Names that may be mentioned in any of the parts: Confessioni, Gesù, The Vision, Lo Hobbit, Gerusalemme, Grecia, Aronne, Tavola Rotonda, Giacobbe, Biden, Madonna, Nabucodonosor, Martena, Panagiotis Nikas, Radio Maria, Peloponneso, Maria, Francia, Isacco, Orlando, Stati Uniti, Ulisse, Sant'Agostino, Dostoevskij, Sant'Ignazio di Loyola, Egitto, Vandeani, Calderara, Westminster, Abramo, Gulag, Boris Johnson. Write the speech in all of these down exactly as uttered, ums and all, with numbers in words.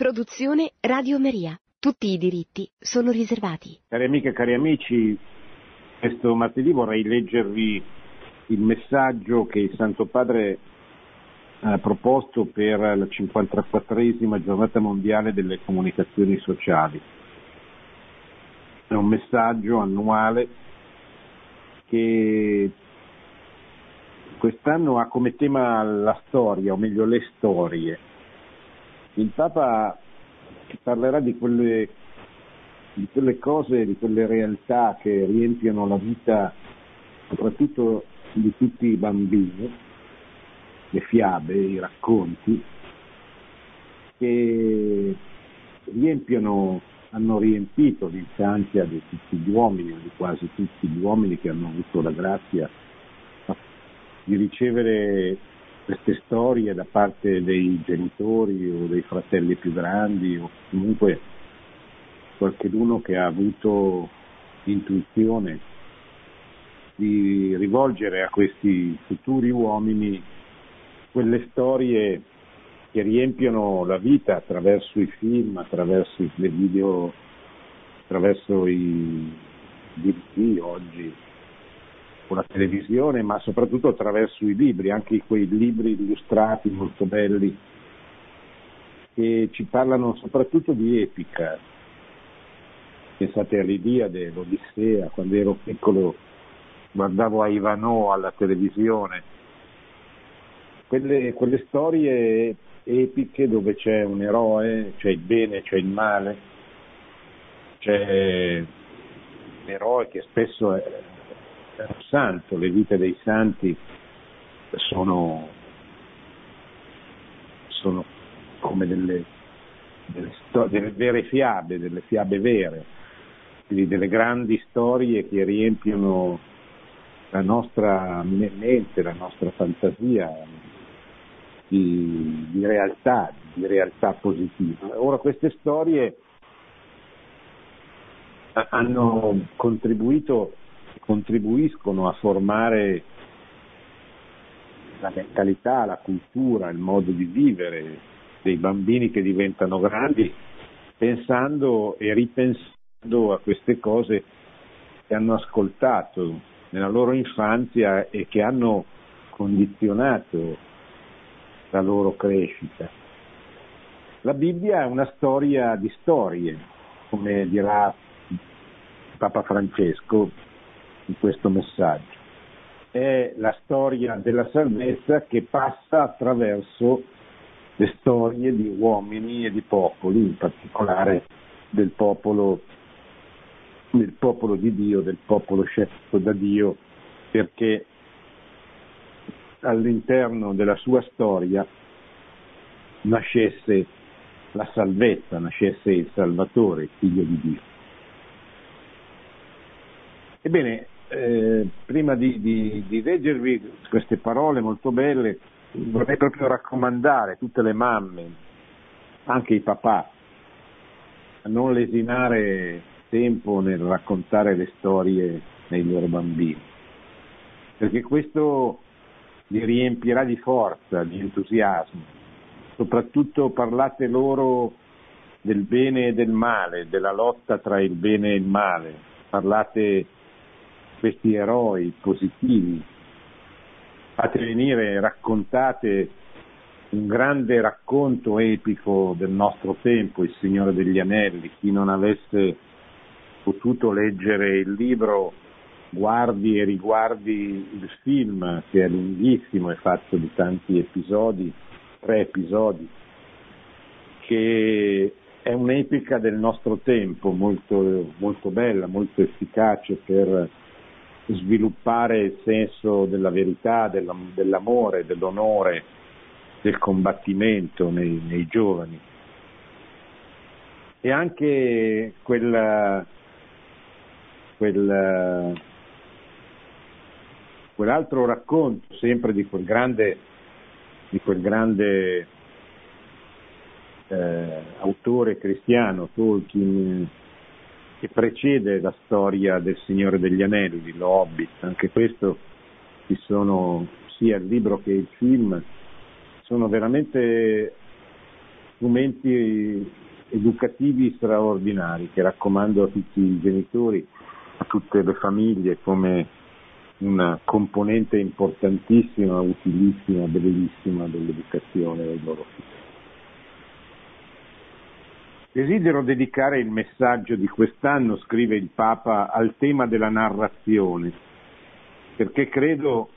Produzione Radio Maria. Tutti i diritti sono riservati. Cari amiche e cari amici, questo martedì vorrei leggervi il messaggio che il Santo Padre ha proposto per la cinquantaquattresima giornata mondiale delle comunicazioni sociali. È un messaggio annuale che quest'anno ha come tema la storia, o meglio le storie. Il Papa parlerà di quelle, di quelle cose, di quelle realtà che riempiono la vita soprattutto di tutti i bambini, le fiabe, i racconti, che riempiono, hanno riempito l'infanzia di tutti gli uomini, di quasi tutti gli uomini che hanno avuto la grazia di ricevere queste storie da parte dei genitori o dei fratelli più grandi, o comunque qualcheduno che ha avuto l'intuizione di rivolgere a questi futuri uomini quelle storie che riempiono la vita attraverso i film, attraverso le video, attraverso i D V D oggi, con la televisione, ma soprattutto attraverso i libri, anche quei libri illustrati molto belli che ci parlano soprattutto di epica. Pensate all'Iliade, l'Odissea. Quando ero piccolo guardavo a Ivano alla televisione, quelle, quelle storie epiche dove c'è un eroe, c'è il bene, c'è il male, c'è l'eroe che spesso è santo, le vite dei santi sono, sono come delle, delle, sto, delle vere fiabe, delle fiabe vere, quindi delle grandi storie che riempiono la nostra mente, la nostra fantasia di, di realtà, di realtà positiva. Ora queste storie hanno contribuito contribuiscono a formare la mentalità, la cultura, il modo di vivere dei bambini che diventano grandi, pensando e ripensando a queste cose che hanno ascoltato nella loro infanzia e che hanno condizionato la loro crescita. La Bibbia è una storia di storie, come dirà Papa Francesco in questo messaggio. È la storia della salvezza che passa attraverso le storie di uomini e di popoli, in particolare del popolo, del popolo di Dio, del popolo scelto da Dio, perché all'interno della sua storia nascesse la salvezza, nascesse il Salvatore, il Figlio di Dio. Ebbene, Eh, prima di, di, di leggervi queste parole molto belle, vorrei proprio raccomandare tutte le mamme, anche i papà, a non lesinare tempo nel raccontare le storie dei loro bambini, perché questo li riempirà di forza, di entusiasmo. Soprattutto parlate loro del bene e del male, della lotta tra il bene e il male, parlate questi eroi positivi, fate venire, raccontate un grande racconto epico del nostro tempo, il Signore degli Anelli. Chi non avesse potuto leggere il libro, guardi e riguardi il film, che è lunghissimo, è fatto di tanti episodi, tre episodi, che è un'epica del nostro tempo, molto, molto bella, molto efficace per sviluppare il senso della verità, dell'amore, dell'onore, del combattimento nei, nei giovani. E anche quella, quella, quell'altro racconto, sempre di quel grande, di quel grande eh, autore cristiano, Tolkien, che precede la storia del Signore degli Anelli, di Lo Hobbit. Anche questo, ci sono sia il libro che il film, sono veramente strumenti educativi straordinari che raccomando a tutti i genitori, a tutte le famiglie, come una componente importantissima, utilissima, bellissima dell'educazione dei loro figli. Desidero dedicare il messaggio di quest'anno, scrive il Papa, al tema della narrazione, perché credo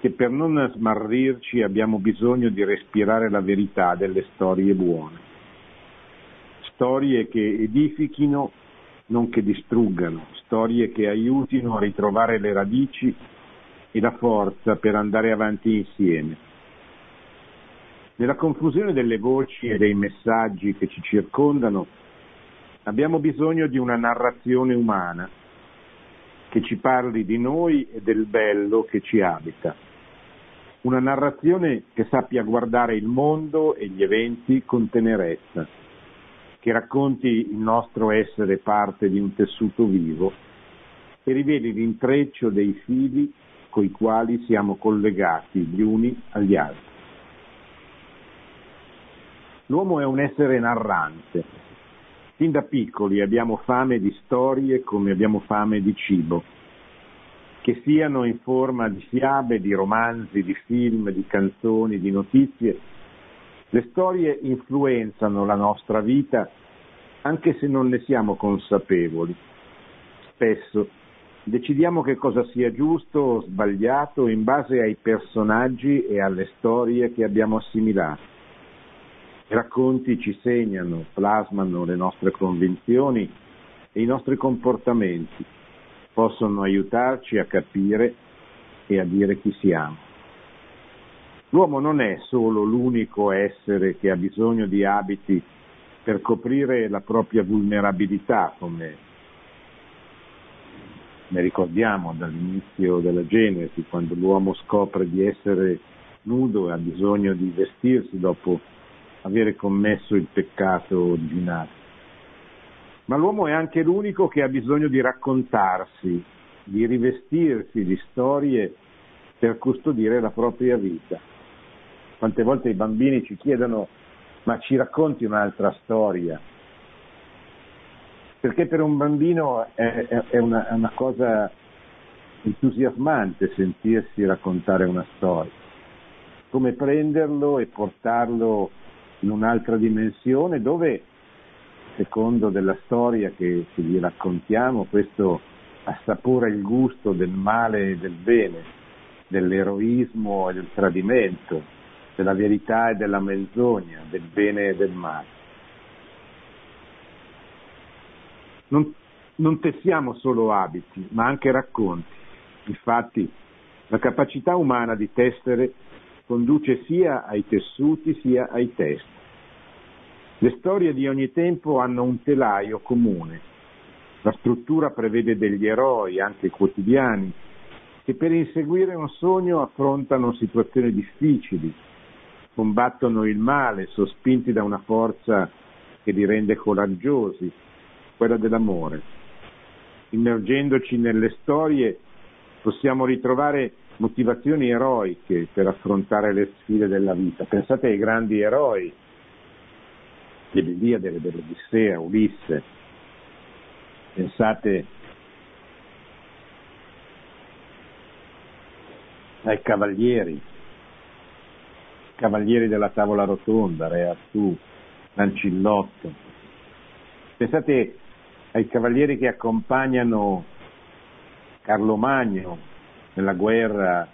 che per non smarrirci abbiamo bisogno di respirare la verità delle storie buone, storie che edifichino, non che distruggano, storie che aiutino a ritrovare le radici e la forza per andare avanti insieme. Nella confusione delle voci e dei messaggi che ci circondano, abbiamo bisogno di una narrazione umana che ci parli di noi e del bello che ci abita. Una narrazione che sappia guardare il mondo e gli eventi con tenerezza, che racconti il nostro essere parte di un tessuto vivo e riveli l'intreccio dei fili coi quali siamo collegati gli uni agli altri. L'uomo è un essere narrante. Fin da piccoli abbiamo fame di storie come abbiamo fame di cibo, che siano in forma di fiabe, di romanzi, di film, di canzoni, di notizie. Le storie influenzano la nostra vita anche se non ne siamo consapevoli. Spesso decidiamo che cosa sia giusto o sbagliato in base ai personaggi e alle storie che abbiamo assimilato. I racconti ci segnano, plasmano le nostre convinzioni e i nostri comportamenti, possono aiutarci a capire e a dire chi siamo. L'uomo non è solo l'unico essere che ha bisogno di abiti per coprire la propria vulnerabilità, come ne ricordiamo dall'inizio della Genesi, quando l'uomo scopre di essere nudo e ha bisogno di vestirsi dopo avere commesso il peccato originale. Ma l'uomo è anche l'unico che ha bisogno di raccontarsi, di rivestirsi di storie per custodire la propria vita. Quante volte i bambini ci chiedono: ma ci racconti un'altra storia? Perché per un bambino è, è, una, è una cosa entusiasmante sentirsi raccontare una storia, come prenderlo e portarlo in un'altra dimensione dove, secondo della storia che vi raccontiamo, questo assapora il gusto del male e del bene, dell'eroismo e del tradimento, della verità e della menzogna, del bene e del male. Non, non tessiamo solo abiti, ma anche racconti. Infatti, la capacità umana di tessere conduce sia ai tessuti sia ai testi. Le storie di ogni tempo hanno un telaio comune. La struttura prevede degli eroi, anche quotidiani, che per inseguire un sogno affrontano situazioni difficili, combattono il male, sospinti da una forza che li rende coraggiosi, quella dell'amore. Immergendoci nelle storie possiamo ritrovare motivazioni eroiche per affrontare le sfide della vita. Pensate ai grandi eroi dell'Iliade, dell'Odissea, Ulisse. Pensate ai cavalieri, cavalieri della Tavola Rotonda, Re Artù, Lancillotto. Pensate ai cavalieri che accompagnano Carlo Magno nella guerra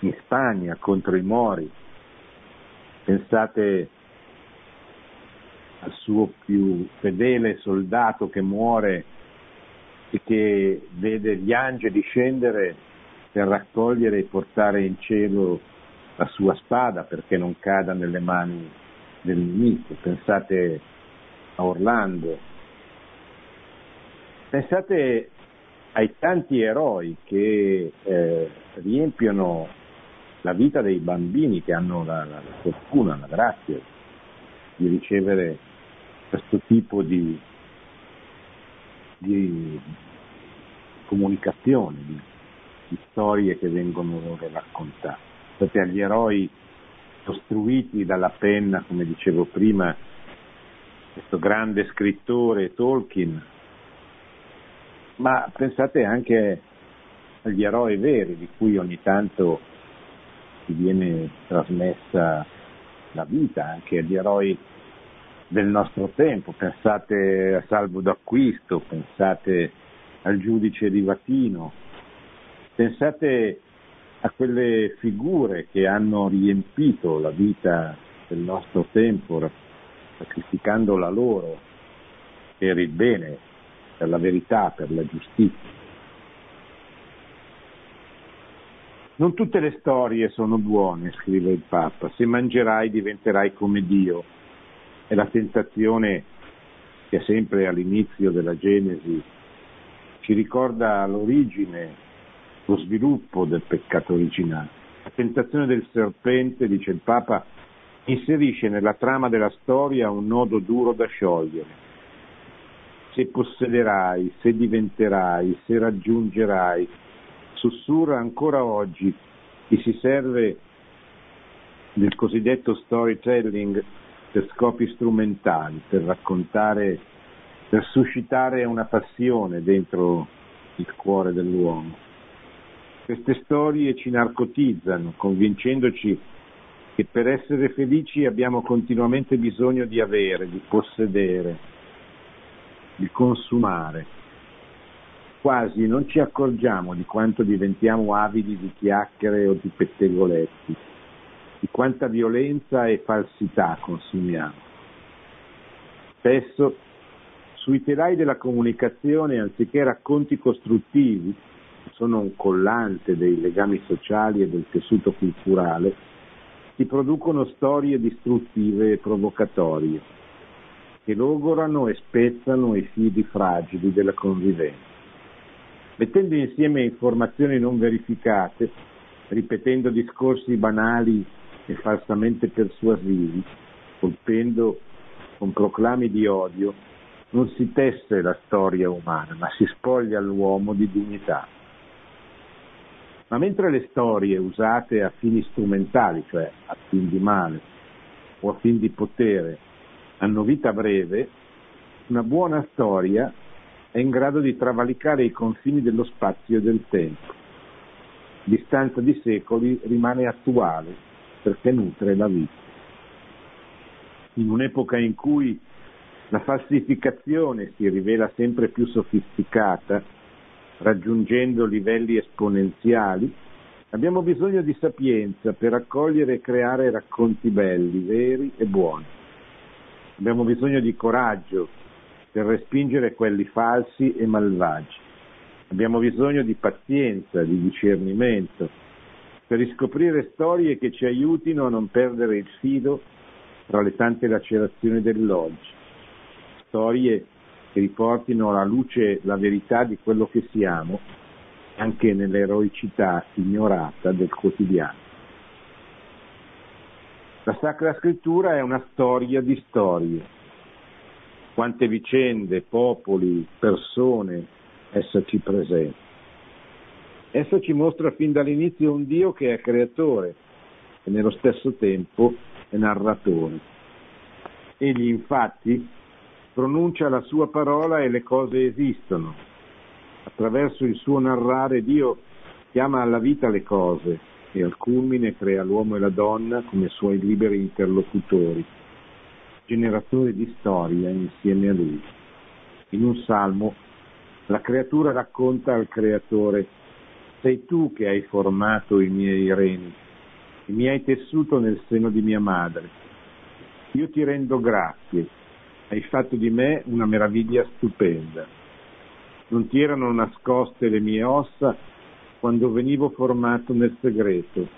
in Spagna contro i Mori. Pensate al suo più fedele soldato che muore e che vede gli angeli scendere per raccogliere e portare in cielo la sua spada perché non cada nelle mani del nemico. Pensate a Orlando. Pensate ai tanti eroi che eh, riempiono la vita dei bambini che hanno la, la, la fortuna, la grazia di ricevere questo tipo di, di comunicazione, di, di storie che vengono loro raccontate. Pensate agli eroi costruiti dalla penna, come dicevo prima, questo grande scrittore Tolkien, ma pensate anche agli eroi veri di cui ogni tanto si viene trasmessa la vita, anche agli eroi del nostro tempo, pensate a Salvo d'Acquisto, pensate al giudice di Vatino, pensate a quelle figure che hanno riempito la vita del nostro tempo, sacrificando la loro per il bene, per la verità, per la giustizia. Non tutte le storie sono buone, scrive il Papa, se mangerai diventerai come Dio. È la tentazione che sempre all'inizio della Genesi ci ricorda l'origine, lo sviluppo del peccato originale. La tentazione del serpente, dice il Papa, inserisce nella trama della storia un nodo duro da sciogliere. Se possederai, se diventerai, se raggiungerai, sussurra ancora oggi chi si serve del cosiddetto storytelling per scopi strumentali, per raccontare, per suscitare una passione dentro il cuore dell'uomo. Queste storie ci narcotizzano, convincendoci che per essere felici abbiamo continuamente bisogno di avere, di possedere, di consumare. Quasi non ci accorgiamo di quanto diventiamo avidi di chiacchiere o di pettegoletti, di quanta violenza e falsità consumiamo. Spesso, sui telai della comunicazione, anziché racconti costruttivi, sono un collante dei legami sociali e del tessuto culturale, si producono storie distruttive e provocatorie, che logorano e spezzano i fili fragili della convivenza. Mettendo insieme informazioni non verificate, ripetendo discorsi banali e falsamente persuasivi, colpendo con proclami di odio, non si tesse la storia umana, ma si spoglia l'uomo di dignità. Ma mentre le storie usate a fini strumentali, cioè a fin di male o a fin di potere, hanno vita breve, una buona storia è in grado di travalicare i confini dello spazio e del tempo. Distanza di secoli rimane attuale perché nutre la vita. In un'epoca in cui la falsificazione si rivela sempre più sofisticata, raggiungendo livelli esponenziali, abbiamo bisogno di sapienza per accogliere e creare racconti belli, veri e buoni. Abbiamo bisogno di coraggio per respingere quelli falsi e malvagi. Abbiamo bisogno di pazienza, di discernimento, per riscoprire storie che ci aiutino a non perdere il filo tra le tante lacerazioni dell'oggi, storie che riportino alla luce la verità di quello che siamo, anche nell'eroicità ignorata del quotidiano. La Sacra Scrittura è una storia di storie. Quante vicende, popoli, persone essa ci presenta. Essa ci mostra fin dall'inizio un Dio che è creatore e nello stesso tempo è narratore. Egli infatti pronuncia la sua parola e le cose esistono. Attraverso il suo narrare Dio chiama alla vita le cose e al culmine crea l'uomo e la donna come suoi liberi interlocutori, generatori di storia insieme a lui. In un salmo la creatura racconta al Creatore: sei tu che hai formato i miei reni e mi hai tessuto nel seno di mia madre. Io ti rendo grazie, hai fatto di me una meraviglia stupenda. Non ti erano nascoste le mie ossa quando venivo formato nel segreto,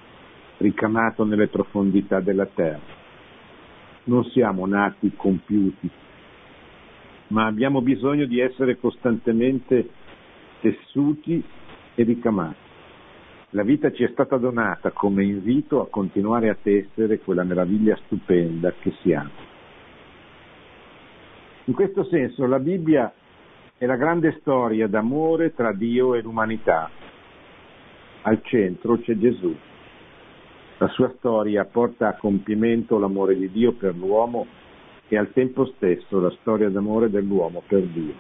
ricamato nelle profondità della terra. Non siamo nati compiuti, ma abbiamo bisogno di essere costantemente tessuti e ricamati. La vita ci è stata donata come invito a continuare a tessere quella meraviglia stupenda che siamo. In questo senso la Bibbia è la grande storia d'amore tra Dio e l'umanità. Al centro c'è Gesù. La sua storia porta a compimento l'amore di Dio per l'uomo e al tempo stesso la storia d'amore dell'uomo per Dio.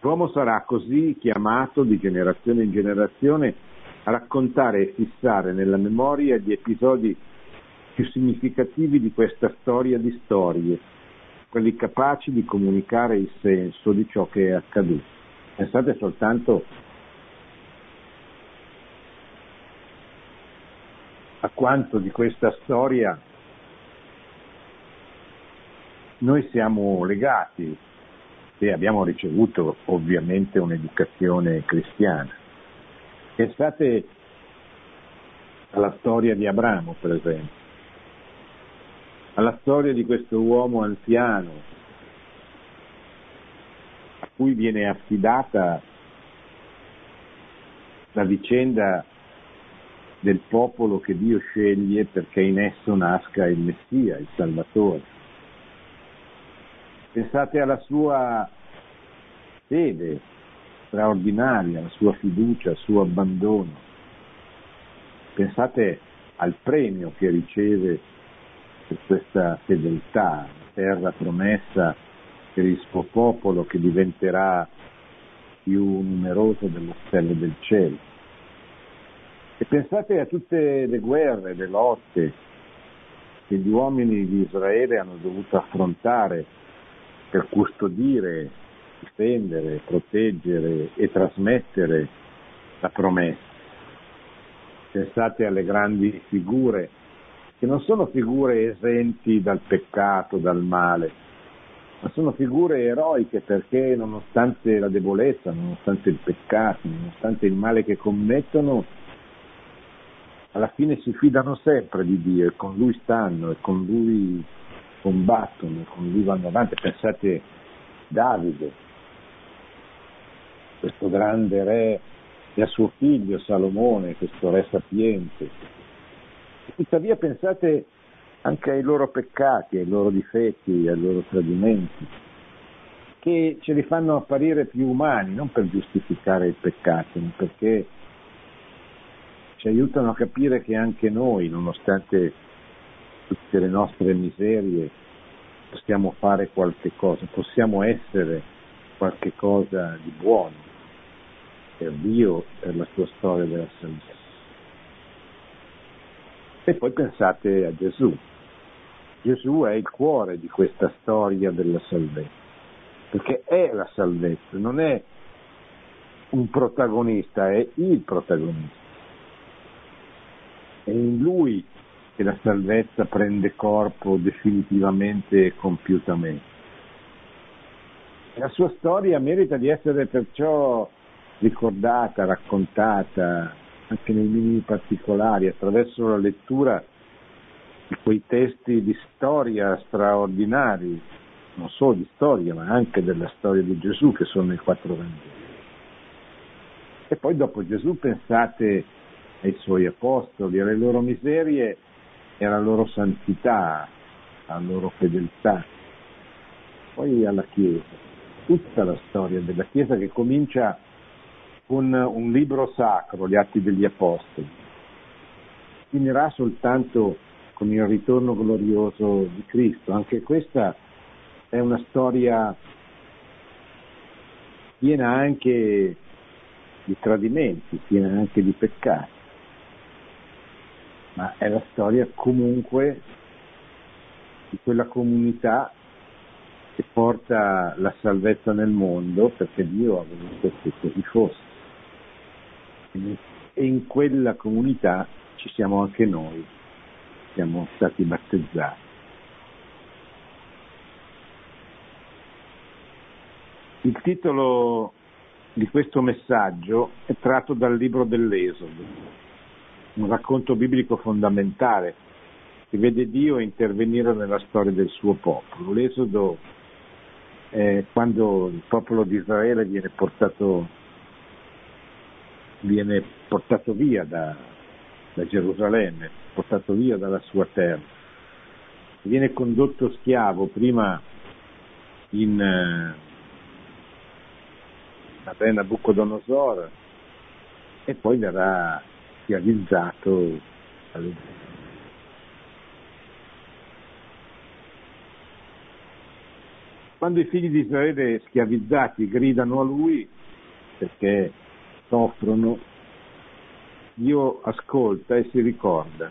L'uomo sarà così chiamato di generazione in generazione a raccontare e fissare nella memoria gli episodi più significativi di questa storia di storie, quelli capaci di comunicare il senso di ciò che è accaduto. Pensate soltanto a quanto di questa storia noi siamo legati e abbiamo ricevuto ovviamente un'educazione cristiana. Pensate alla storia di Abramo, per esempio, alla storia di questo uomo anziano a cui viene affidata la vicenda del popolo che Dio sceglie perché in esso nasca il Messia, il Salvatore. Pensate alla sua fede straordinaria, alla sua fiducia, al suo abbandono. Pensate al premio che riceve per questa fedeltà, terra promessa per il suo popolo che diventerà più numeroso delle stelle del cielo. E pensate a tutte le guerre, le lotte che gli uomini di Israele hanno dovuto affrontare per custodire, difendere, proteggere e trasmettere la promessa. Pensate alle grandi figure, che non sono figure esenti dal peccato, dal male, ma sono figure eroiche perché nonostante la debolezza, nonostante il peccato, nonostante il male che commettono, alla fine si fidano sempre di Dio e con Lui stanno, e con Lui combattono, e con Lui vanno avanti. Pensate Davide, questo grande re, e a suo figlio Salomone, questo re sapiente. Tuttavia pensate anche ai loro peccati, ai loro difetti, ai loro tradimenti, che ce li fanno apparire più umani, non per giustificare il peccato, ma perché ci aiutano a capire che anche noi, nonostante tutte le nostre miserie, possiamo fare qualche cosa, possiamo essere qualche cosa di buono per Dio, per la sua storia della salvezza. E poi pensate a Gesù. Gesù è il cuore di questa storia della salvezza, perché è la salvezza, non è un protagonista, è il protagonista. È in Lui che la salvezza prende corpo definitivamente e compiutamente. La sua storia merita di essere perciò ricordata, raccontata, anche nei minimi particolari, attraverso la lettura di quei testi di storia straordinari, non solo di storia, ma anche della storia di Gesù, che sono i Quattro Vangeli. E poi dopo Gesù pensate ai Suoi apostoli, alle loro miserie e alla loro santità, alla loro fedeltà. Poi alla Chiesa, tutta la storia della Chiesa che comincia con un libro sacro, gli Atti degli Apostoli, finirà soltanto con il ritorno glorioso di Cristo. Anche questa è una storia piena anche di tradimenti, piena anche di peccati, ma è la storia comunque di quella comunità che porta la salvezza nel mondo perché Dio ha voluto che così fosse. E in quella comunità ci siamo anche noi, siamo stati battezzati. Il titolo di questo messaggio è tratto dal libro dell'Esodo, un racconto biblico fondamentale che vede Dio intervenire nella storia del suo popolo. L'esodo è quando il popolo di Israele viene portato, viene portato via da, da Gerusalemme, portato via dalla sua terra. Viene condotto schiavo prima in eh, Nabucodonosor e poi verrà realizzato Gerusalemme. Quando i figli di Israele schiavizzati gridano a lui perché soffrono, Dio ascolta e si ricorda.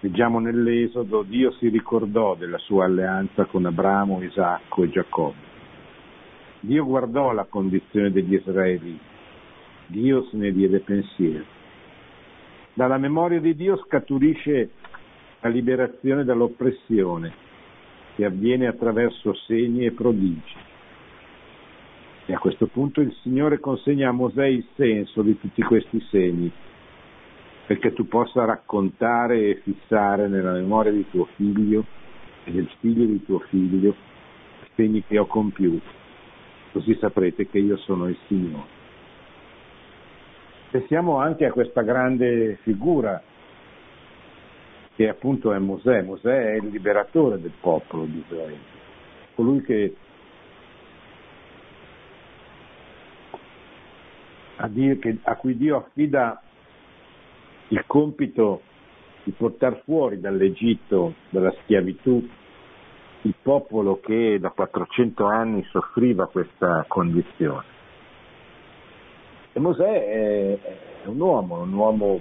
Leggiamo nell'Esodo: Dio si ricordò della sua alleanza con Abramo, Isacco e Giacobbe. Dio guardò la condizione degli Israeliti, Dio se ne diede pensiero. Dalla memoria di Dio scaturisce la liberazione dall'oppressione, che avviene attraverso segni e prodigi. E a questo punto il Signore consegna a Mosè il senso di tutti questi segni, perché tu possa raccontare e fissare nella memoria di tuo figlio e del figlio di tuo figlio i segni che ho compiuto, così saprete che io sono il Signore. Pensiamo anche a questa grande figura, che appunto è Mosè. Mosè è il liberatore del popolo di Israele, colui che a, dire che, a cui Dio affida il compito di portare fuori dall'Egitto, dalla schiavitù, il popolo che da quattrocento anni soffriva questa condizione. E Mosè è, è un uomo, un uomo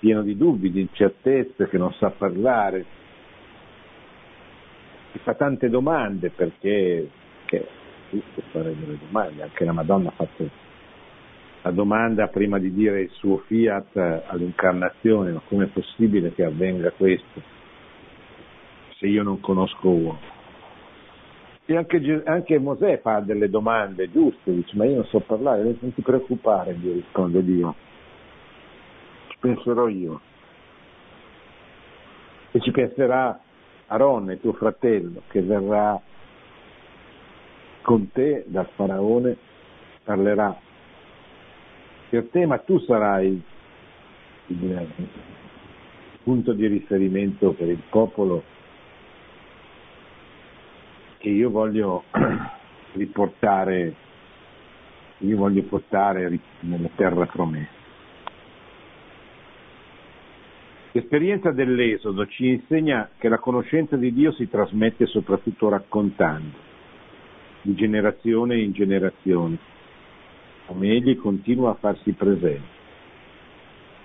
pieno di dubbi, di incertezze, che non sa parlare, che fa tante domande, perché è giusto fare delle domande. Anche la Madonna ha fatto la domanda prima di dire il suo fiat all'incarnazione: ma com'è possibile che avvenga questo se io non conosco uno? E anche, anche Mosè fa delle domande giuste, dice: ma io non so parlare. Non ti preoccupare, gli risponde Dio, penserò io, e ci penserà Aronne, tuo fratello, che verrà con te dal faraone, parlerà per te, ma tu sarai il punto di riferimento per il popolo che io voglio riportare, io voglio portare nella terra promessa. L'esperienza dell'Esodo ci insegna che la conoscenza di Dio si trasmette soprattutto raccontando, di generazione in generazione, come Egli continua a farsi presente.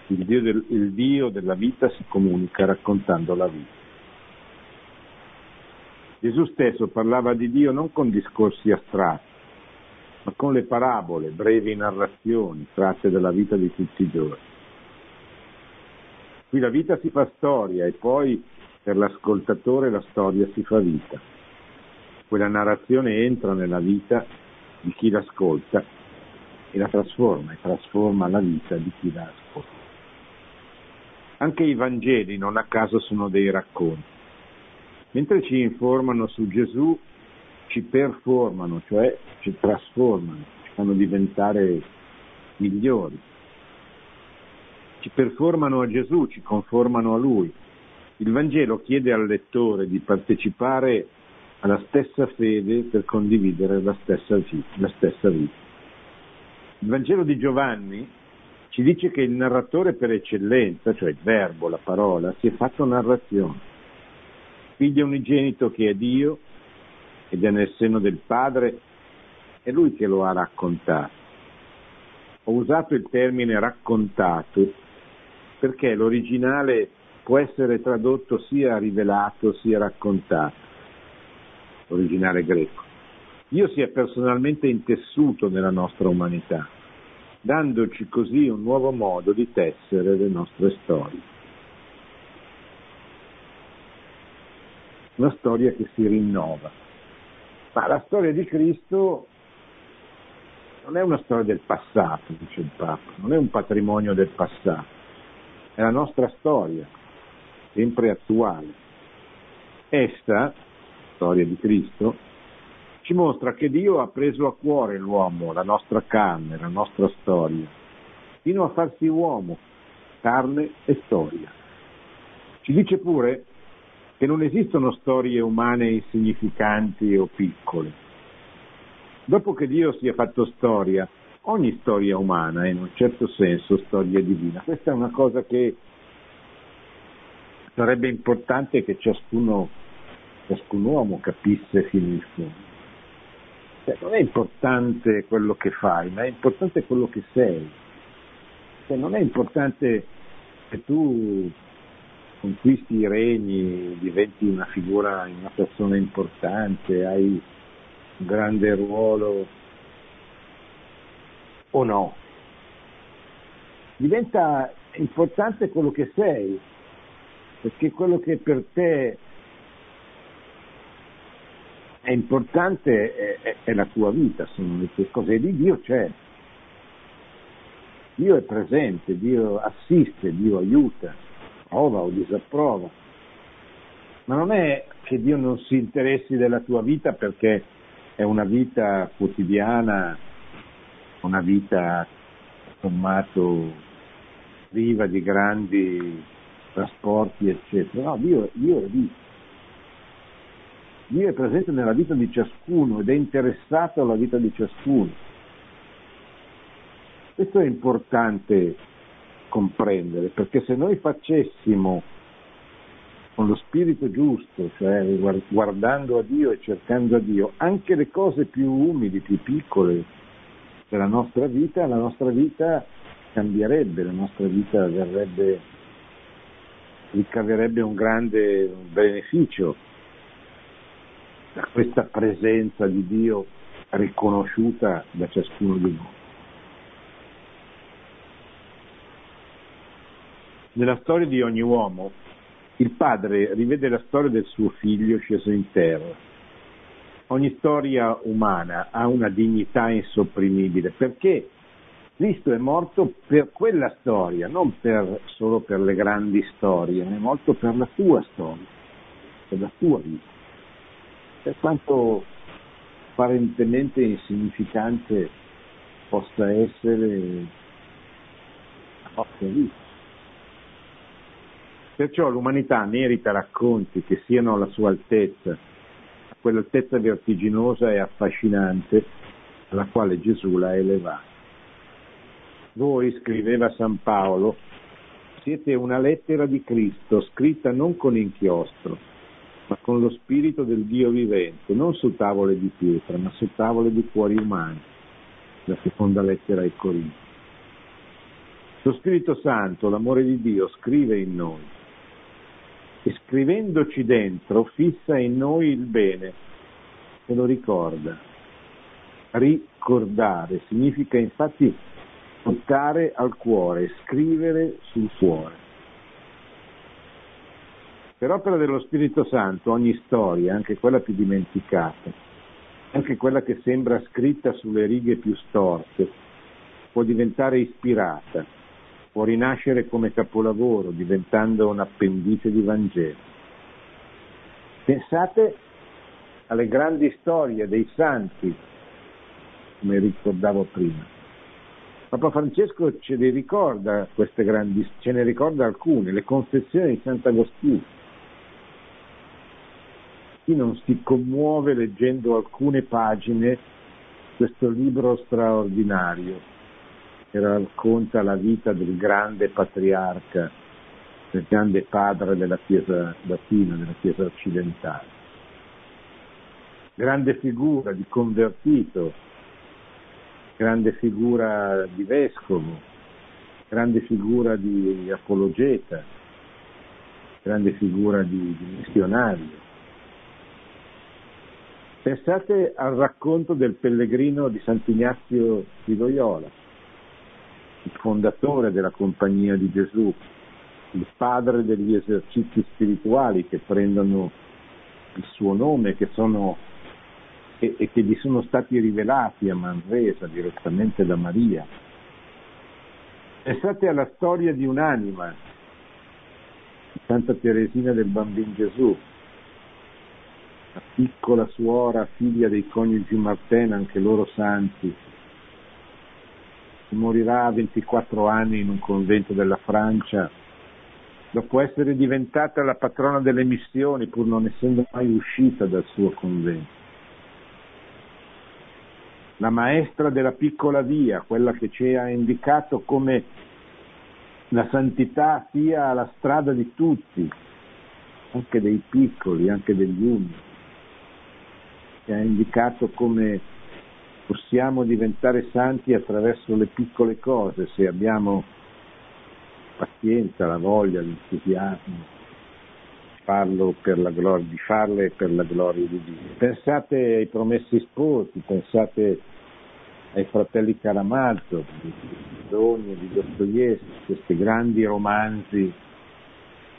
Il Dio, del, il Dio della vita si comunica raccontando la vita. Gesù stesso parlava di Dio non con discorsi astratti, ma con le parabole, brevi narrazioni tratte dalla vita di tutti i giorni. Qui la vita si fa storia e poi per l'ascoltatore la storia si fa vita. Quella narrazione entra nella vita di chi l'ascolta e la trasforma, e trasforma la vita di chi la ascolta. Anche i Vangeli non a caso sono dei racconti. Mentre ci informano su Gesù, ci performano, cioè ci trasformano, ci fanno diventare migliori. Ci performano a Gesù, ci conformano a Lui. Il Vangelo chiede al lettore di partecipare alla stessa fede per condividere la stessa vita. La stessa vita. Il Vangelo di Giovanni ci dice che il narratore per eccellenza, cioè il verbo, la parola, si è fatto narrazione. Figlio unigenito che è Dio ed è nel seno del Padre, è Lui che lo ha raccontato. Ho usato il termine raccontato perché l'originale può essere tradotto sia rivelato sia raccontato, l'originale greco. Dio si è personalmente intessuto nella nostra umanità, dandoci così un nuovo modo di tessere le nostre storie. Una storia che si rinnova. Ma la storia di Cristo non è una storia del passato, dice il Papa, non è un patrimonio del passato. È la nostra storia, sempre attuale. Essa, storia di Cristo, ci mostra che Dio ha preso a cuore l'uomo, la nostra carne, la nostra storia, fino a farsi uomo, carne e storia. Ci dice pure che non esistono storie umane insignificanti o piccole. Dopo che Dio si è fatto storia, ogni storia umana è in un certo senso storia divina. Questa è una cosa che sarebbe importante che ciascuno, ciascun uomo capisse fino in fondo. Cioè, non è importante quello che fai, ma è importante quello che sei. Cioè, non è importante che tu conquisti i regni, diventi una figura, una persona importante, hai un grande ruolo o no. Diventa importante quello che sei, perché quello che per te è importante è, è, è la tua vita, sono le tue cose. E di Dio c'è, Dio è presente, Dio assiste, Dio aiuta, prova o disapprova, ma non è che Dio non si interessi della tua vita perché è una vita quotidiana, una vita sommato priva di grandi trasporti eccetera. No, Dio, Dio è lì. Dio è presente nella vita di ciascuno ed è interessato alla vita di ciascuno. Questo è importante comprendere, perché se noi facessimo con lo spirito giusto, cioè guardando a Dio e cercando a Dio, anche le cose più umili, più piccole della nostra vita, la nostra vita cambierebbe, la nostra vita verrebbe, ricaverebbe un grande beneficio da questa presenza di Dio riconosciuta da ciascuno di noi. Nella storia di ogni uomo, il padre rivede la storia del suo figlio sceso in terra. Ogni storia umana ha una dignità insopprimibile, perché Cristo è morto per quella storia, non per, solo per le grandi storie, ma è morto per la tua storia, per la tua vita. Per quanto apparentemente insignificante possa essere la nostra vita. Perciò l'umanità merita racconti che siano alla sua altezza, a quell'altezza vertiginosa e affascinante alla quale Gesù l'ha elevata. Voi, scriveva San Paolo, siete una lettera di Cristo, scritta non con inchiostro, ma con lo spirito del Dio vivente, non su tavole di pietra, ma su tavole di cuori umani, la seconda lettera ai Corinzi. Lo Spirito Santo, l'amore di Dio, scrive in noi, e scrivendoci dentro fissa in noi il bene, e lo ricorda. Ricordare significa infatti toccare al cuore, scrivere sul cuore. Per opera dello Spirito Santo ogni storia, anche quella più dimenticata, anche quella che sembra scritta sulle righe più storte, può diventare ispirata, può rinascere come capolavoro, diventando un appendice di Vangelo. Pensate alle grandi storie dei Santi, come ricordavo prima. Papa Francesco ce ne ricorda queste grandi, ce ne ricorda alcune, le confessioni di Sant'Agostino. Non si commuove leggendo alcune pagine questo libro straordinario che racconta la vita del grande patriarca, del grande padre della Chiesa latina, della Chiesa occidentale, grande figura di convertito, grande figura di vescovo, grande figura di apologeta, grande figura di, di missionario. Pensate al racconto del pellegrino di Sant'Ignazio di Loyola, il fondatore della Compagnia di Gesù, il padre degli esercizi spirituali che prendono il suo nome che sono, e, e che gli sono stati rivelati a Manresa direttamente da Maria. Pensate alla storia di un'anima, Santa Teresina del Bambino Gesù, la piccola suora, figlia dei coniugi Martena, anche loro santi, che morirà a ventiquattro anni in un convento della Francia, dopo essere diventata la patrona delle missioni, pur non essendo mai uscita dal suo convento. la maestra della piccola via, quella che ci ha indicato come la santità sia la strada di tutti, anche dei piccoli, anche degli umili, che ha indicato come possiamo diventare santi attraverso le piccole cose, se abbiamo pazienza, la voglia, l'entusiasmo farlo per la gloria, di farle per la gloria di Dio. Pensate ai promessi sposi, pensate ai fratelli Karamazov, di Sogno, di Dostoevskij, questi grandi romanzi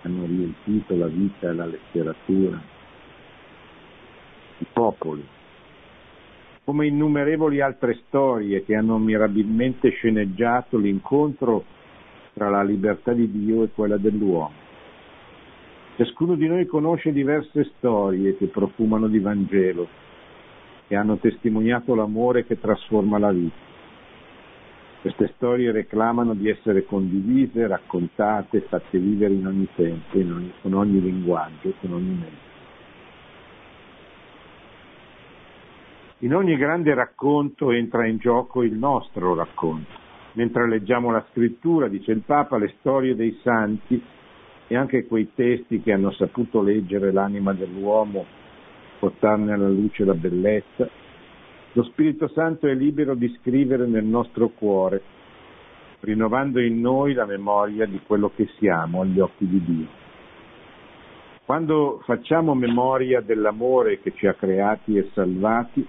che hanno riempito la vita e la letteratura, i popoli, come innumerevoli altre storie che hanno mirabilmente sceneggiato l'incontro tra la libertà di Dio e quella dell'uomo. Ciascuno di noi conosce diverse storie che profumano di Vangelo, che hanno testimoniato l'amore che trasforma la vita. Queste storie reclamano di essere condivise, raccontate, fatte vivere in ogni tempo, in ogni, con ogni linguaggio, con ogni mezzo. In ogni grande racconto entra in gioco il nostro racconto. Mentre leggiamo la scrittura, dice il Papa, le storie dei santi e anche quei testi che hanno saputo leggere l'anima dell'uomo, portarne alla luce la bellezza, lo Spirito Santo è libero di scrivere nel nostro cuore, rinnovando in noi la memoria di quello che siamo agli occhi di Dio. Quando facciamo memoria dell'amore che ci ha creati e salvati,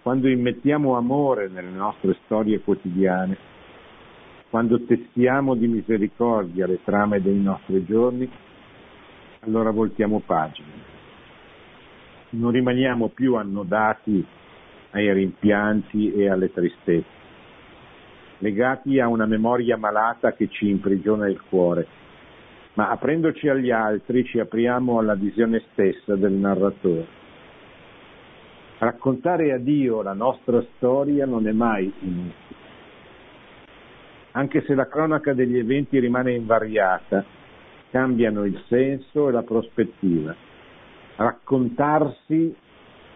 quando immettiamo amore nelle nostre storie quotidiane, quando testiamo di misericordia le trame dei nostri giorni, allora voltiamo pagina. Non rimaniamo più annodati ai rimpianti e alle tristezze, legati a una memoria malata che ci imprigiona il cuore, ma aprendoci agli altri ci apriamo alla visione stessa del narratore. Raccontare a Dio la nostra storia non è mai inutile. Anche se la cronaca degli eventi rimane invariata, cambiano il senso e la prospettiva. Raccontarsi,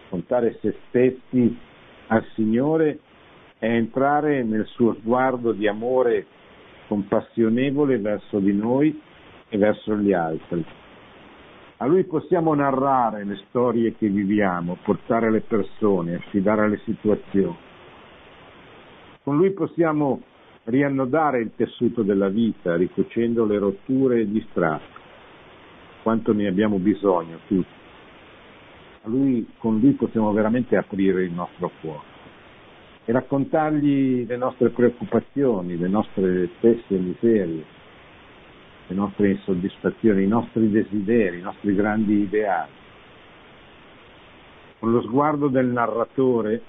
raccontare se stessi al Signore è entrare nel suo sguardo di amore compassionevole verso di noi e verso gli altri. A Lui possiamo narrare le storie che viviamo, portare le persone, affidare le situazioni. Con Lui possiamo riannodare il tessuto della vita, ricucendo le rotture e gli strappi, quanto ne abbiamo bisogno tutti. A lui, con lui possiamo veramente aprire il nostro cuore e raccontargli le nostre preoccupazioni, le nostre stesse miserie, le nostre insoddisfazioni, i nostri desideri, i nostri grandi ideali. Con lo sguardo del narratore,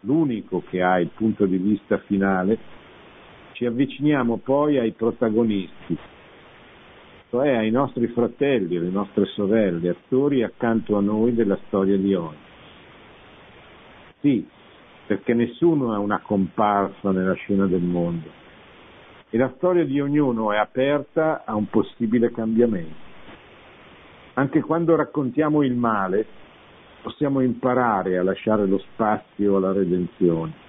l'unico che ha il punto di vista finale, ci avviciniamo poi ai protagonisti, cioè ai nostri fratelli, alle nostre sorelle, attori accanto a noi della storia di oggi. Sì, perché nessuno è una comparsa nella scena del mondo e la storia di ognuno è aperta a un possibile cambiamento. Anche quando raccontiamo il male, possiamo imparare a lasciare lo spazio alla redenzione.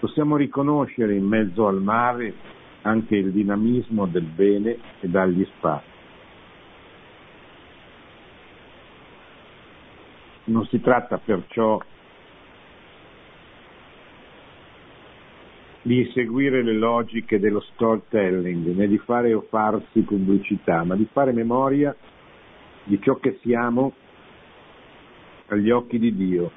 Possiamo riconoscere in mezzo al mare anche il dinamismo del bene e dargli spazio. Non si tratta perciò di seguire le logiche dello storytelling, né di fare o farsi pubblicità, ma di fare memoria di ciò che siamo agli occhi di Dio,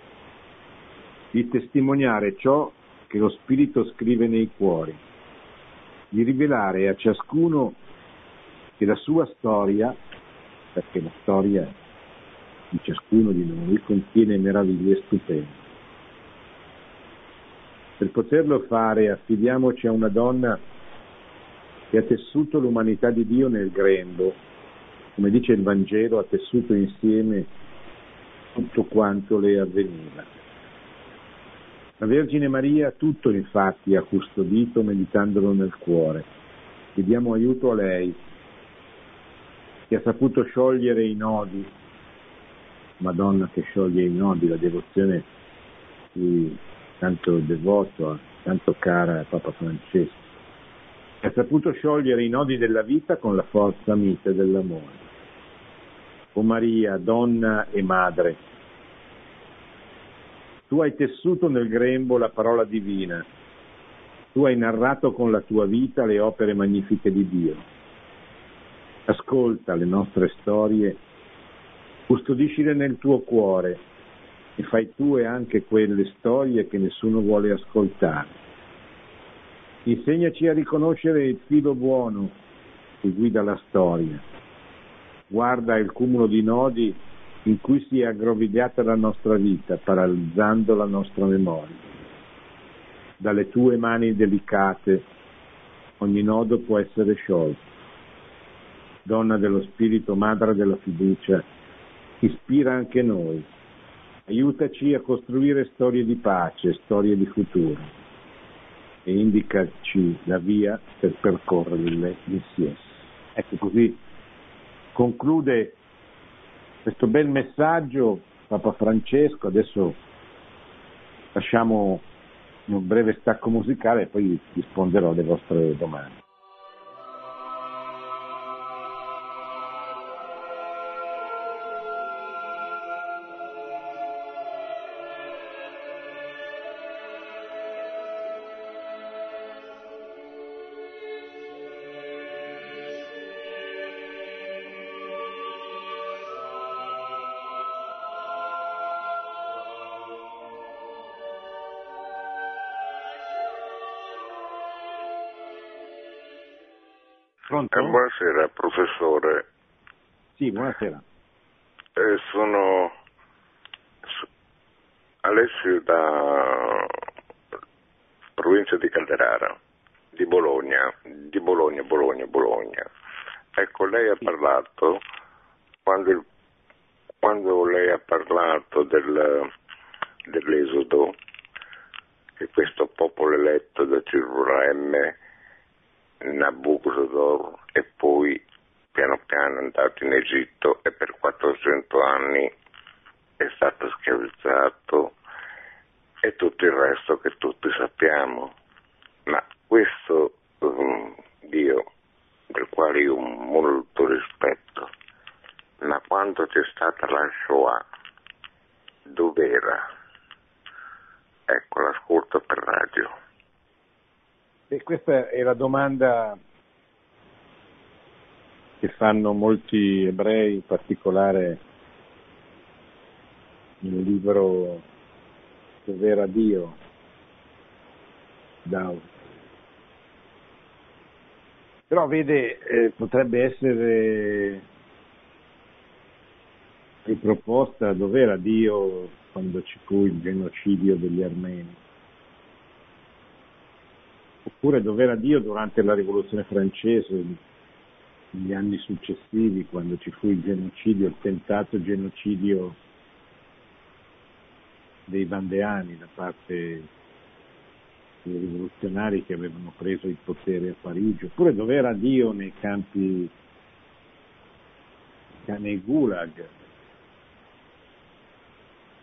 di testimoniare ciò che lo Spirito scrive nei cuori, di rivelare a ciascuno che la sua storia, perché la storia di ciascuno di noi contiene meraviglie stupende. Per poterlo fare affidiamoci a una donna che ha tessuto l'umanità di Dio nel grembo, come dice il Vangelo, ha tessuto insieme tutto quanto le avveniva. La Vergine Maria tutto infatti ha custodito meditandolo nel cuore. Chiediamo aiuto a lei, che ha saputo sciogliere i nodi. Madonna che scioglie i nodi, la devozione di tanto devoto, tanto cara a Papa Francesco. Ha saputo sciogliere i nodi della vita con la forza mite dell'amore. O Maria, donna e madre, tu hai tessuto nel grembo la parola divina, tu hai narrato con la tua vita le opere magnifiche di Dio. Ascolta le nostre storie, custodiscile nel tuo cuore e fai tue anche quelle storie che nessuno vuole ascoltare. Insegnaci a riconoscere il filo buono che guida la storia. Guarda il cumulo di nodi in cui si è aggrovigliata la nostra vita, paralizzando la nostra memoria. Dalle tue mani delicate ogni nodo può essere sciolto. Donna dello Spirito, madre della fiducia, ispira anche noi. Aiutaci a costruire storie di pace, storie di futuro. E indicaci la via per percorrerle insieme. Ecco, così conclude questo bel messaggio Papa Francesco. Adesso lasciamo un breve stacco musicale e poi risponderò alle vostre domande. Eh, buonasera professore. Sì, buonasera. Eh, sono Alessio da provincia di Calderara, di Bologna, di Bologna, Bologna, Bologna. Ecco, lei ha parlato, quando, il, quando lei ha parlato del, dell'Esodo, che questo popolo eletto da Gerusalemme, Nabucodonosor, e poi piano piano è andato in Egitto e per quattrocento anni è stato schiavizzato e tutto il resto che tutti sappiamo. Ma questo um, Dio, del quale io ho molto rispetto, ma quando c'è stata la Shoah, dov'era? Ecco, l'ascolto per radio. E questa è la domanda che fanno molti ebrei, in particolare nel libro Dov'era Dio, Daud. Però vede, eh, potrebbe essere riproposta: dov'era Dio quando ci fu il genocidio degli armeni? Oppure dov'era Dio durante la rivoluzione francese, negli anni successivi, quando ci fu il genocidio, il tentato genocidio dei vandeani da parte dei rivoluzionari che avevano preso il potere a Parigi? Oppure dov'era Dio nei campi, nei gulag,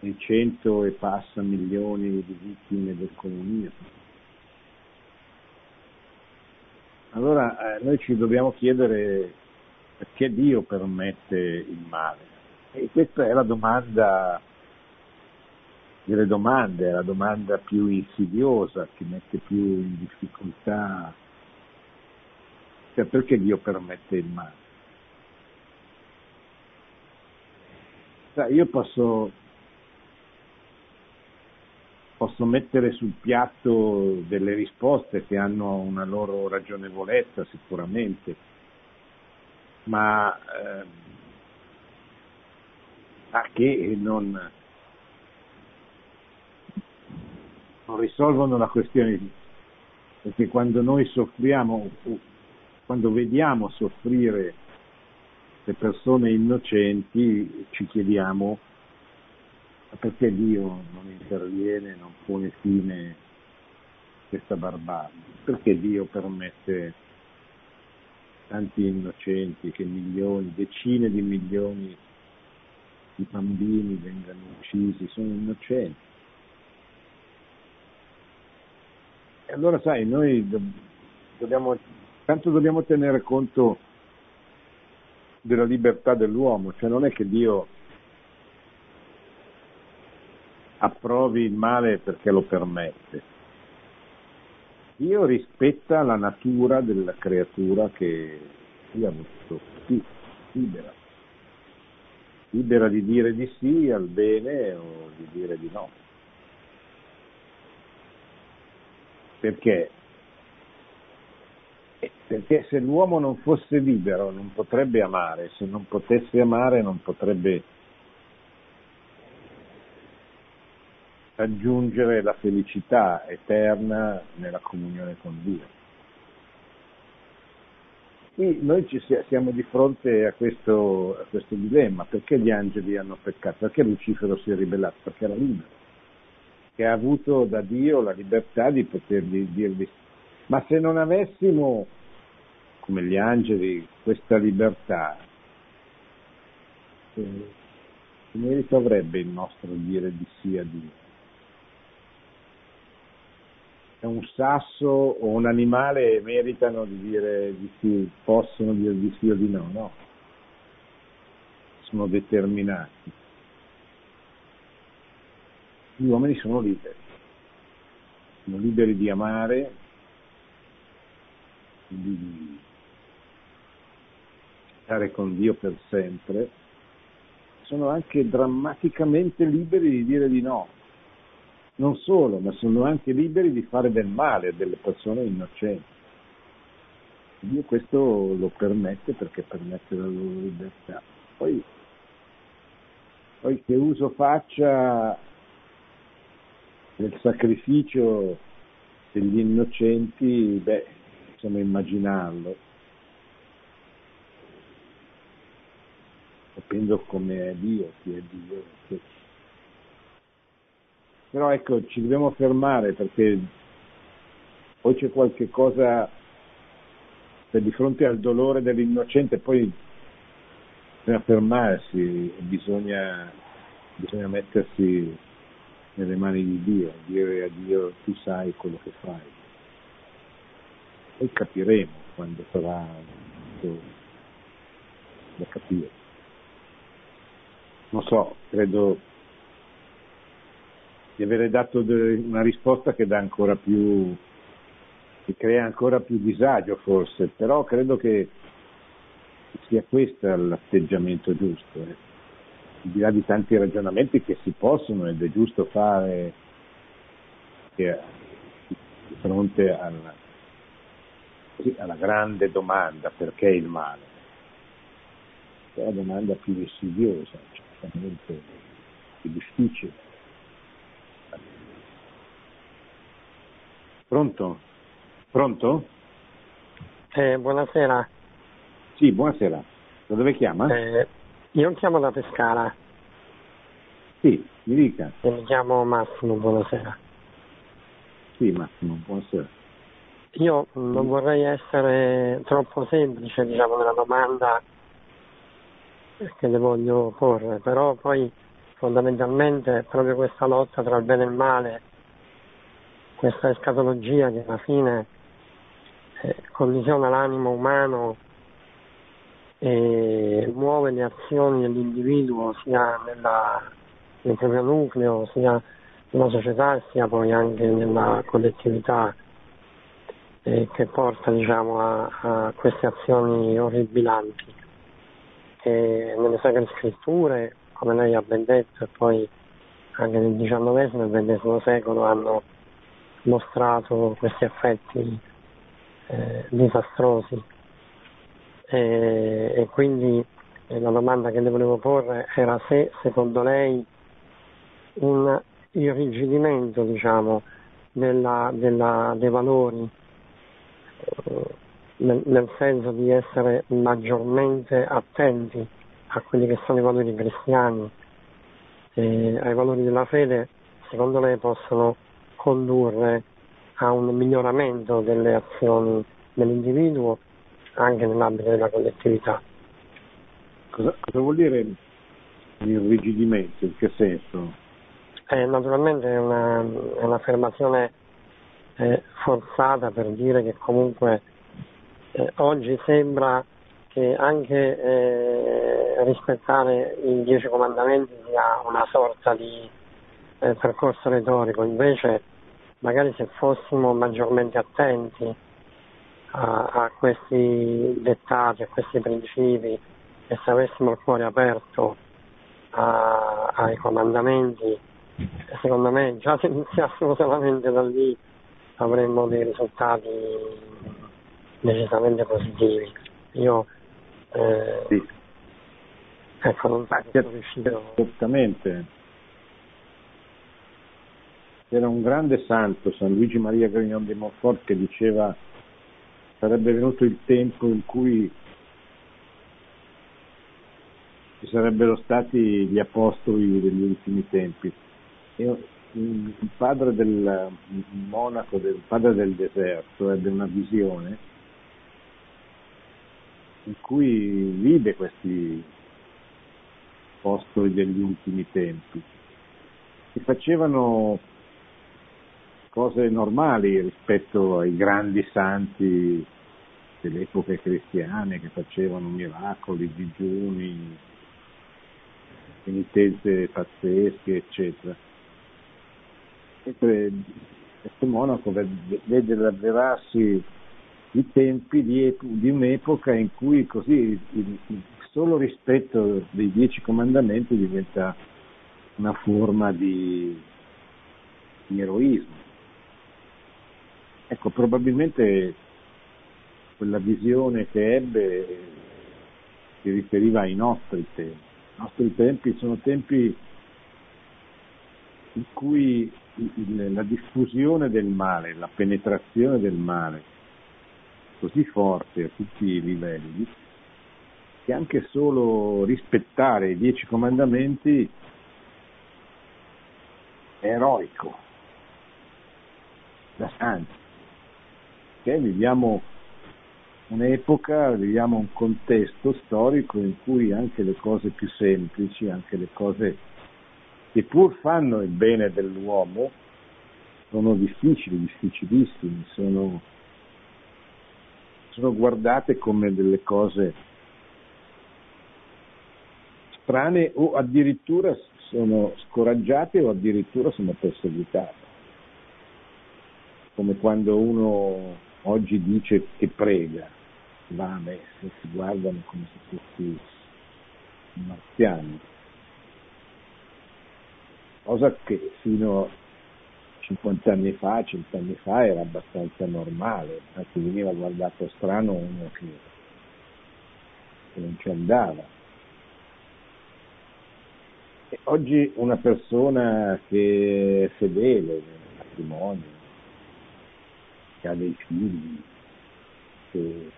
nei cento e passa milioni di vittime del comunismo? Allora eh, noi ci dobbiamo chiedere perché Dio permette il male, e questa è la domanda delle domande, è la domanda più insidiosa, che mette più in difficoltà, cioè perché Dio permette il male. Cioè, io posso, posso mettere sul piatto delle risposte che hanno una loro ragionevolezza sicuramente, ma eh, ah, che non, non risolvono la questione, perché quando noi soffriamo, quando vediamo soffrire le persone innocenti, ci chiediamo perché Dio non interviene, non pone fine a questa barbarie? Perché Dio permette tanti innocenti, che milioni, decine di milioni di bambini vengano uccisi? Sono innocenti. E allora sai, noi dobbiamo, tanto dobbiamo tenere conto della libertà dell'uomo, cioè non è che Dio approvi il male perché lo permette. Dio rispetta la natura della creatura che si è avuto, sì, libera, libera di dire di sì al bene o di dire di no. Perché? Perché se l'uomo non fosse libero non potrebbe amare, se non potesse amare non potrebbe raggiungere la felicità eterna nella comunione con Dio. Qui noi ci siamo di fronte a questo, a questo dilemma: perché gli angeli hanno peccato? Perché Lucifero si è ribellato? Perché era libero, che ha avuto da Dio la libertà di potergli dirgli: ma se non avessimo, come gli angeli, questa libertà, che merito avrebbe il nostro dire di sì a Dio? È un sasso o un animale meritano di dire di sì, possono dire di sì o di no? No, sono determinati. Gli uomini sono liberi, sono liberi di amare, di stare con Dio per sempre, sono anche drammaticamente liberi di dire di no, non solo, ma sono anche liberi di fare del male a delle persone innocenti. Dio questo lo permette perché permette la loro libertà. Poi, poi che uso faccia del sacrificio degli innocenti, beh, possiamo immaginarlo, sapendo come è Dio, chi è Dio. Che... Però ecco, ci dobbiamo fermare perché poi c'è qualche cosa, cioè, di fronte al dolore dell'innocente, poi bisogna fermarsi, bisogna, bisogna mettersi nelle mani di Dio, dire a Dio: tu sai quello che fai. Poi capiremo quando sarà da capire. Non so, credo di avere dato una risposta che dà ancora più, che crea ancora più disagio forse, però credo che sia questo l'atteggiamento giusto, eh. Al di là di tanti ragionamenti che si possono ed è giusto fare di fronte alla, alla grande domanda: perché il male? È la domanda più insidiosa, certamente più difficile. Pronto? Pronto? Eh, buonasera. Sì, buonasera. Da dove chiama? Eh... Io chiamo da Pescara. Sì, mi dica. E mi chiamo Massimo, buonasera. Sì, Massimo, buonasera. Io non vorrei essere troppo semplice, diciamo, nella domanda che le voglio porre, però poi fondamentalmente è proprio questa lotta tra il bene e il male, questa escatologia che alla fine condiziona l'animo umano e muove le azioni dell'individuo sia nella, nel proprio nucleo, sia nella società, sia poi anche nella collettività, eh, che porta, diciamo, a, a queste azioni orribilanti. E nelle Sacre Scritture, come lei ha ben detto, e poi anche nel diciannovesimo e ventesimo secolo hanno mostrato questi effetti eh, disastrosi. E, e quindi la domanda che le volevo porre era se secondo lei un irrigidimento, diciamo, della, della, dei valori, nel, nel senso di essere maggiormente attenti a quelli che sono i valori cristiani, e ai valori della fede, secondo lei possono condurre a un miglioramento delle azioni dell'individuo anche nell'ambito della collettività. Cosa, cosa vuol dire l'irrigidimento? In che senso? Eh, naturalmente è, una, è un'affermazione eh, forzata per dire che comunque eh, oggi sembra che anche eh, rispettare i dieci comandamenti sia una sorta di eh, percorso retorico. Invece magari se fossimo maggiormente attenti a, a questi dettati, a questi principi, e se avessimo il cuore aperto a, ai comandamenti, secondo me già se iniziassimo solamente da lì avremmo dei risultati decisamente positivi. Io eh, sì. ecco non so se sono riuscito. Certamente. C'era un grande santo, San Luigi Maria Grignon de Montfort, che diceva: sarebbe venuto il tempo in cui ci sarebbero stati gli apostoli degli ultimi tempi. E il padre del il monaco, del padre del deserto, ebbe una visione in cui vide questi apostoli degli ultimi tempi che facevano cose normali rispetto ai grandi santi delle epoche cristiane, che facevano miracoli, digiuni, penitenze pazzesche, eccetera. Mentre questo monaco vede l'avverarsi i tempi di, di un'epoca in cui così il, il solo rispetto dei dieci comandamenti diventa una forma di, di eroismo. Ecco, probabilmente quella visione che ebbe si riferiva ai nostri tempi. I nostri tempi sono tempi in cui la diffusione del male, la penetrazione del male, così forte a tutti i livelli, che anche solo rispettare i dieci comandamenti è eroico, da santi. Perché viviamo un'epoca, viviamo un contesto storico in cui anche le cose più semplici, anche le cose che pur fanno il bene dell'uomo, sono difficili, difficilissime, sono, sono guardate come delle cose strane o addirittura sono scoraggiate o addirittura sono perseguitate. Come quando uno oggi dice che prega, va a messa, si guardano come se fossi marziani, cosa che fino a cinquanta anni fa, cento anni fa era abbastanza normale, anzi veniva guardato strano uno che, che non ci andava. E oggi una persona che è fedele nel matrimonio, che ha dei figli, che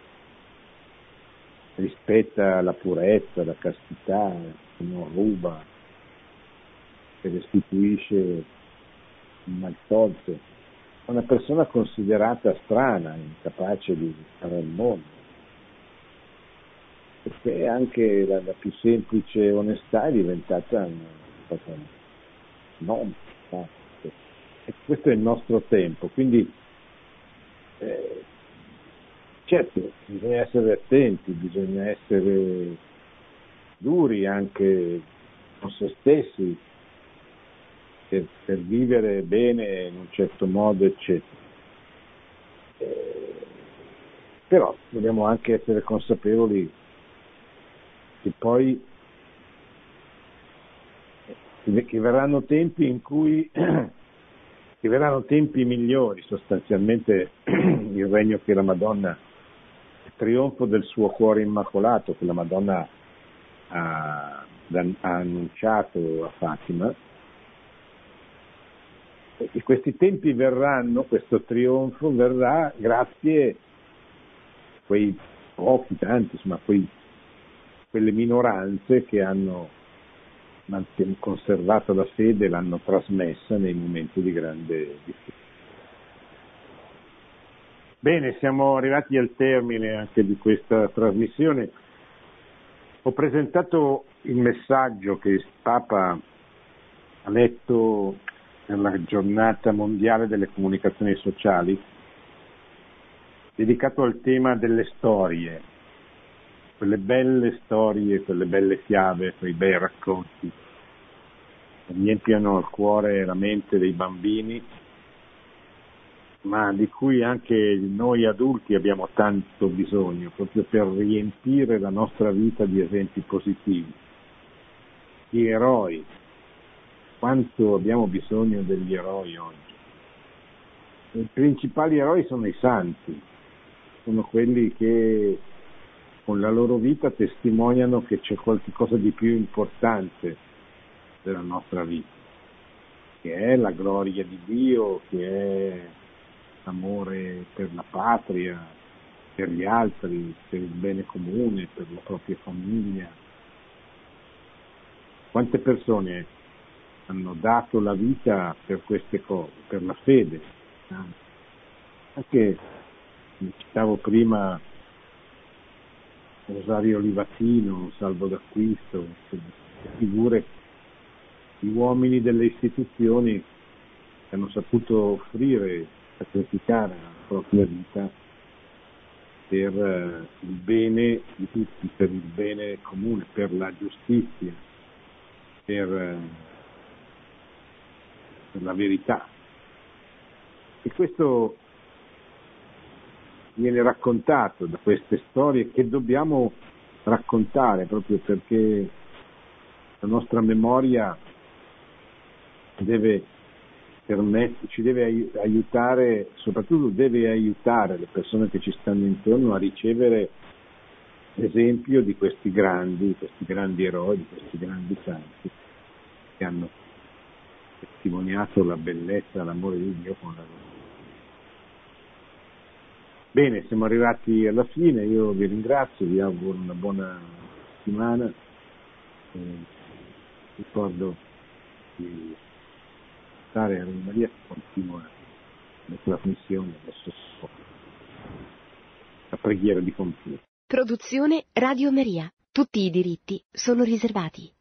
rispetta la purezza, la castità, che non ruba, che restituisce il maltolto, è una persona considerata strana, incapace di stare al mondo, perché anche la, la più semplice onestà è diventata una cosa non fatta. E questo è il nostro tempo, quindi Eh, certo, bisogna essere attenti, bisogna essere duri anche con se stessi per, per vivere bene in un certo modo, eccetera. Eh, però dobbiamo anche essere consapevoli che poi che verranno tempi in cui che verranno tempi migliori, sostanzialmente il regno che la Madonna, il trionfo del suo cuore immacolato che la Madonna ha, ha annunciato a Fatima, e questi tempi verranno, questo trionfo verrà grazie a quei pochi, tanti, insomma, quei, quelle minoranze che hanno conservato la fede, l'hanno trasmessa nei momenti di grande difficoltà. Bene, siamo arrivati al termine anche di questa trasmissione. Ho presentato il messaggio che il Papa ha letto nella giornata mondiale delle comunicazioni sociali, dedicato al tema delle storie, quelle belle storie, quelle belle fiabe, quei bei racconti che riempiano il cuore e la mente dei bambini, ma di cui anche noi adulti abbiamo tanto bisogno, proprio per riempire la nostra vita di esempi positivi, di eroi. Quanto abbiamo bisogno degli eroi oggi? I principali eroi sono i santi, sono quelli che con la loro vita testimoniano che c'è qualcosa di più importante della nostra vita, che è la gloria di Dio, che è amore per la patria, per gli altri, per il bene comune, per la propria famiglia. Quante persone hanno dato la vita per queste cose, per la fede. Anche, come citavo prima, Rosario Vatino, Salvo d'Acquisto, figure di uomini delle istituzioni che hanno saputo offrire, sacrificare la propria vita per il bene di tutti, per il bene comune, per la giustizia, per, per la verità. E questo viene raccontato da queste storie che dobbiamo raccontare, proprio perché la nostra memoria deve permette, ci deve aiutare, soprattutto deve aiutare le persone che ci stanno intorno a ricevere l'esempio di questi grandi, di questi grandi eroi, di questi grandi santi che hanno testimoniato la bellezza, l'amore di Dio con la loro. Bene, siamo arrivati alla fine, io vi ringrazio, vi auguro una buona settimana, eh, ricordo di a Radio Maria, continua la missione adesso la preghiera di compiere. Produzione Radio Maria. Tutti i diritti sono riservati.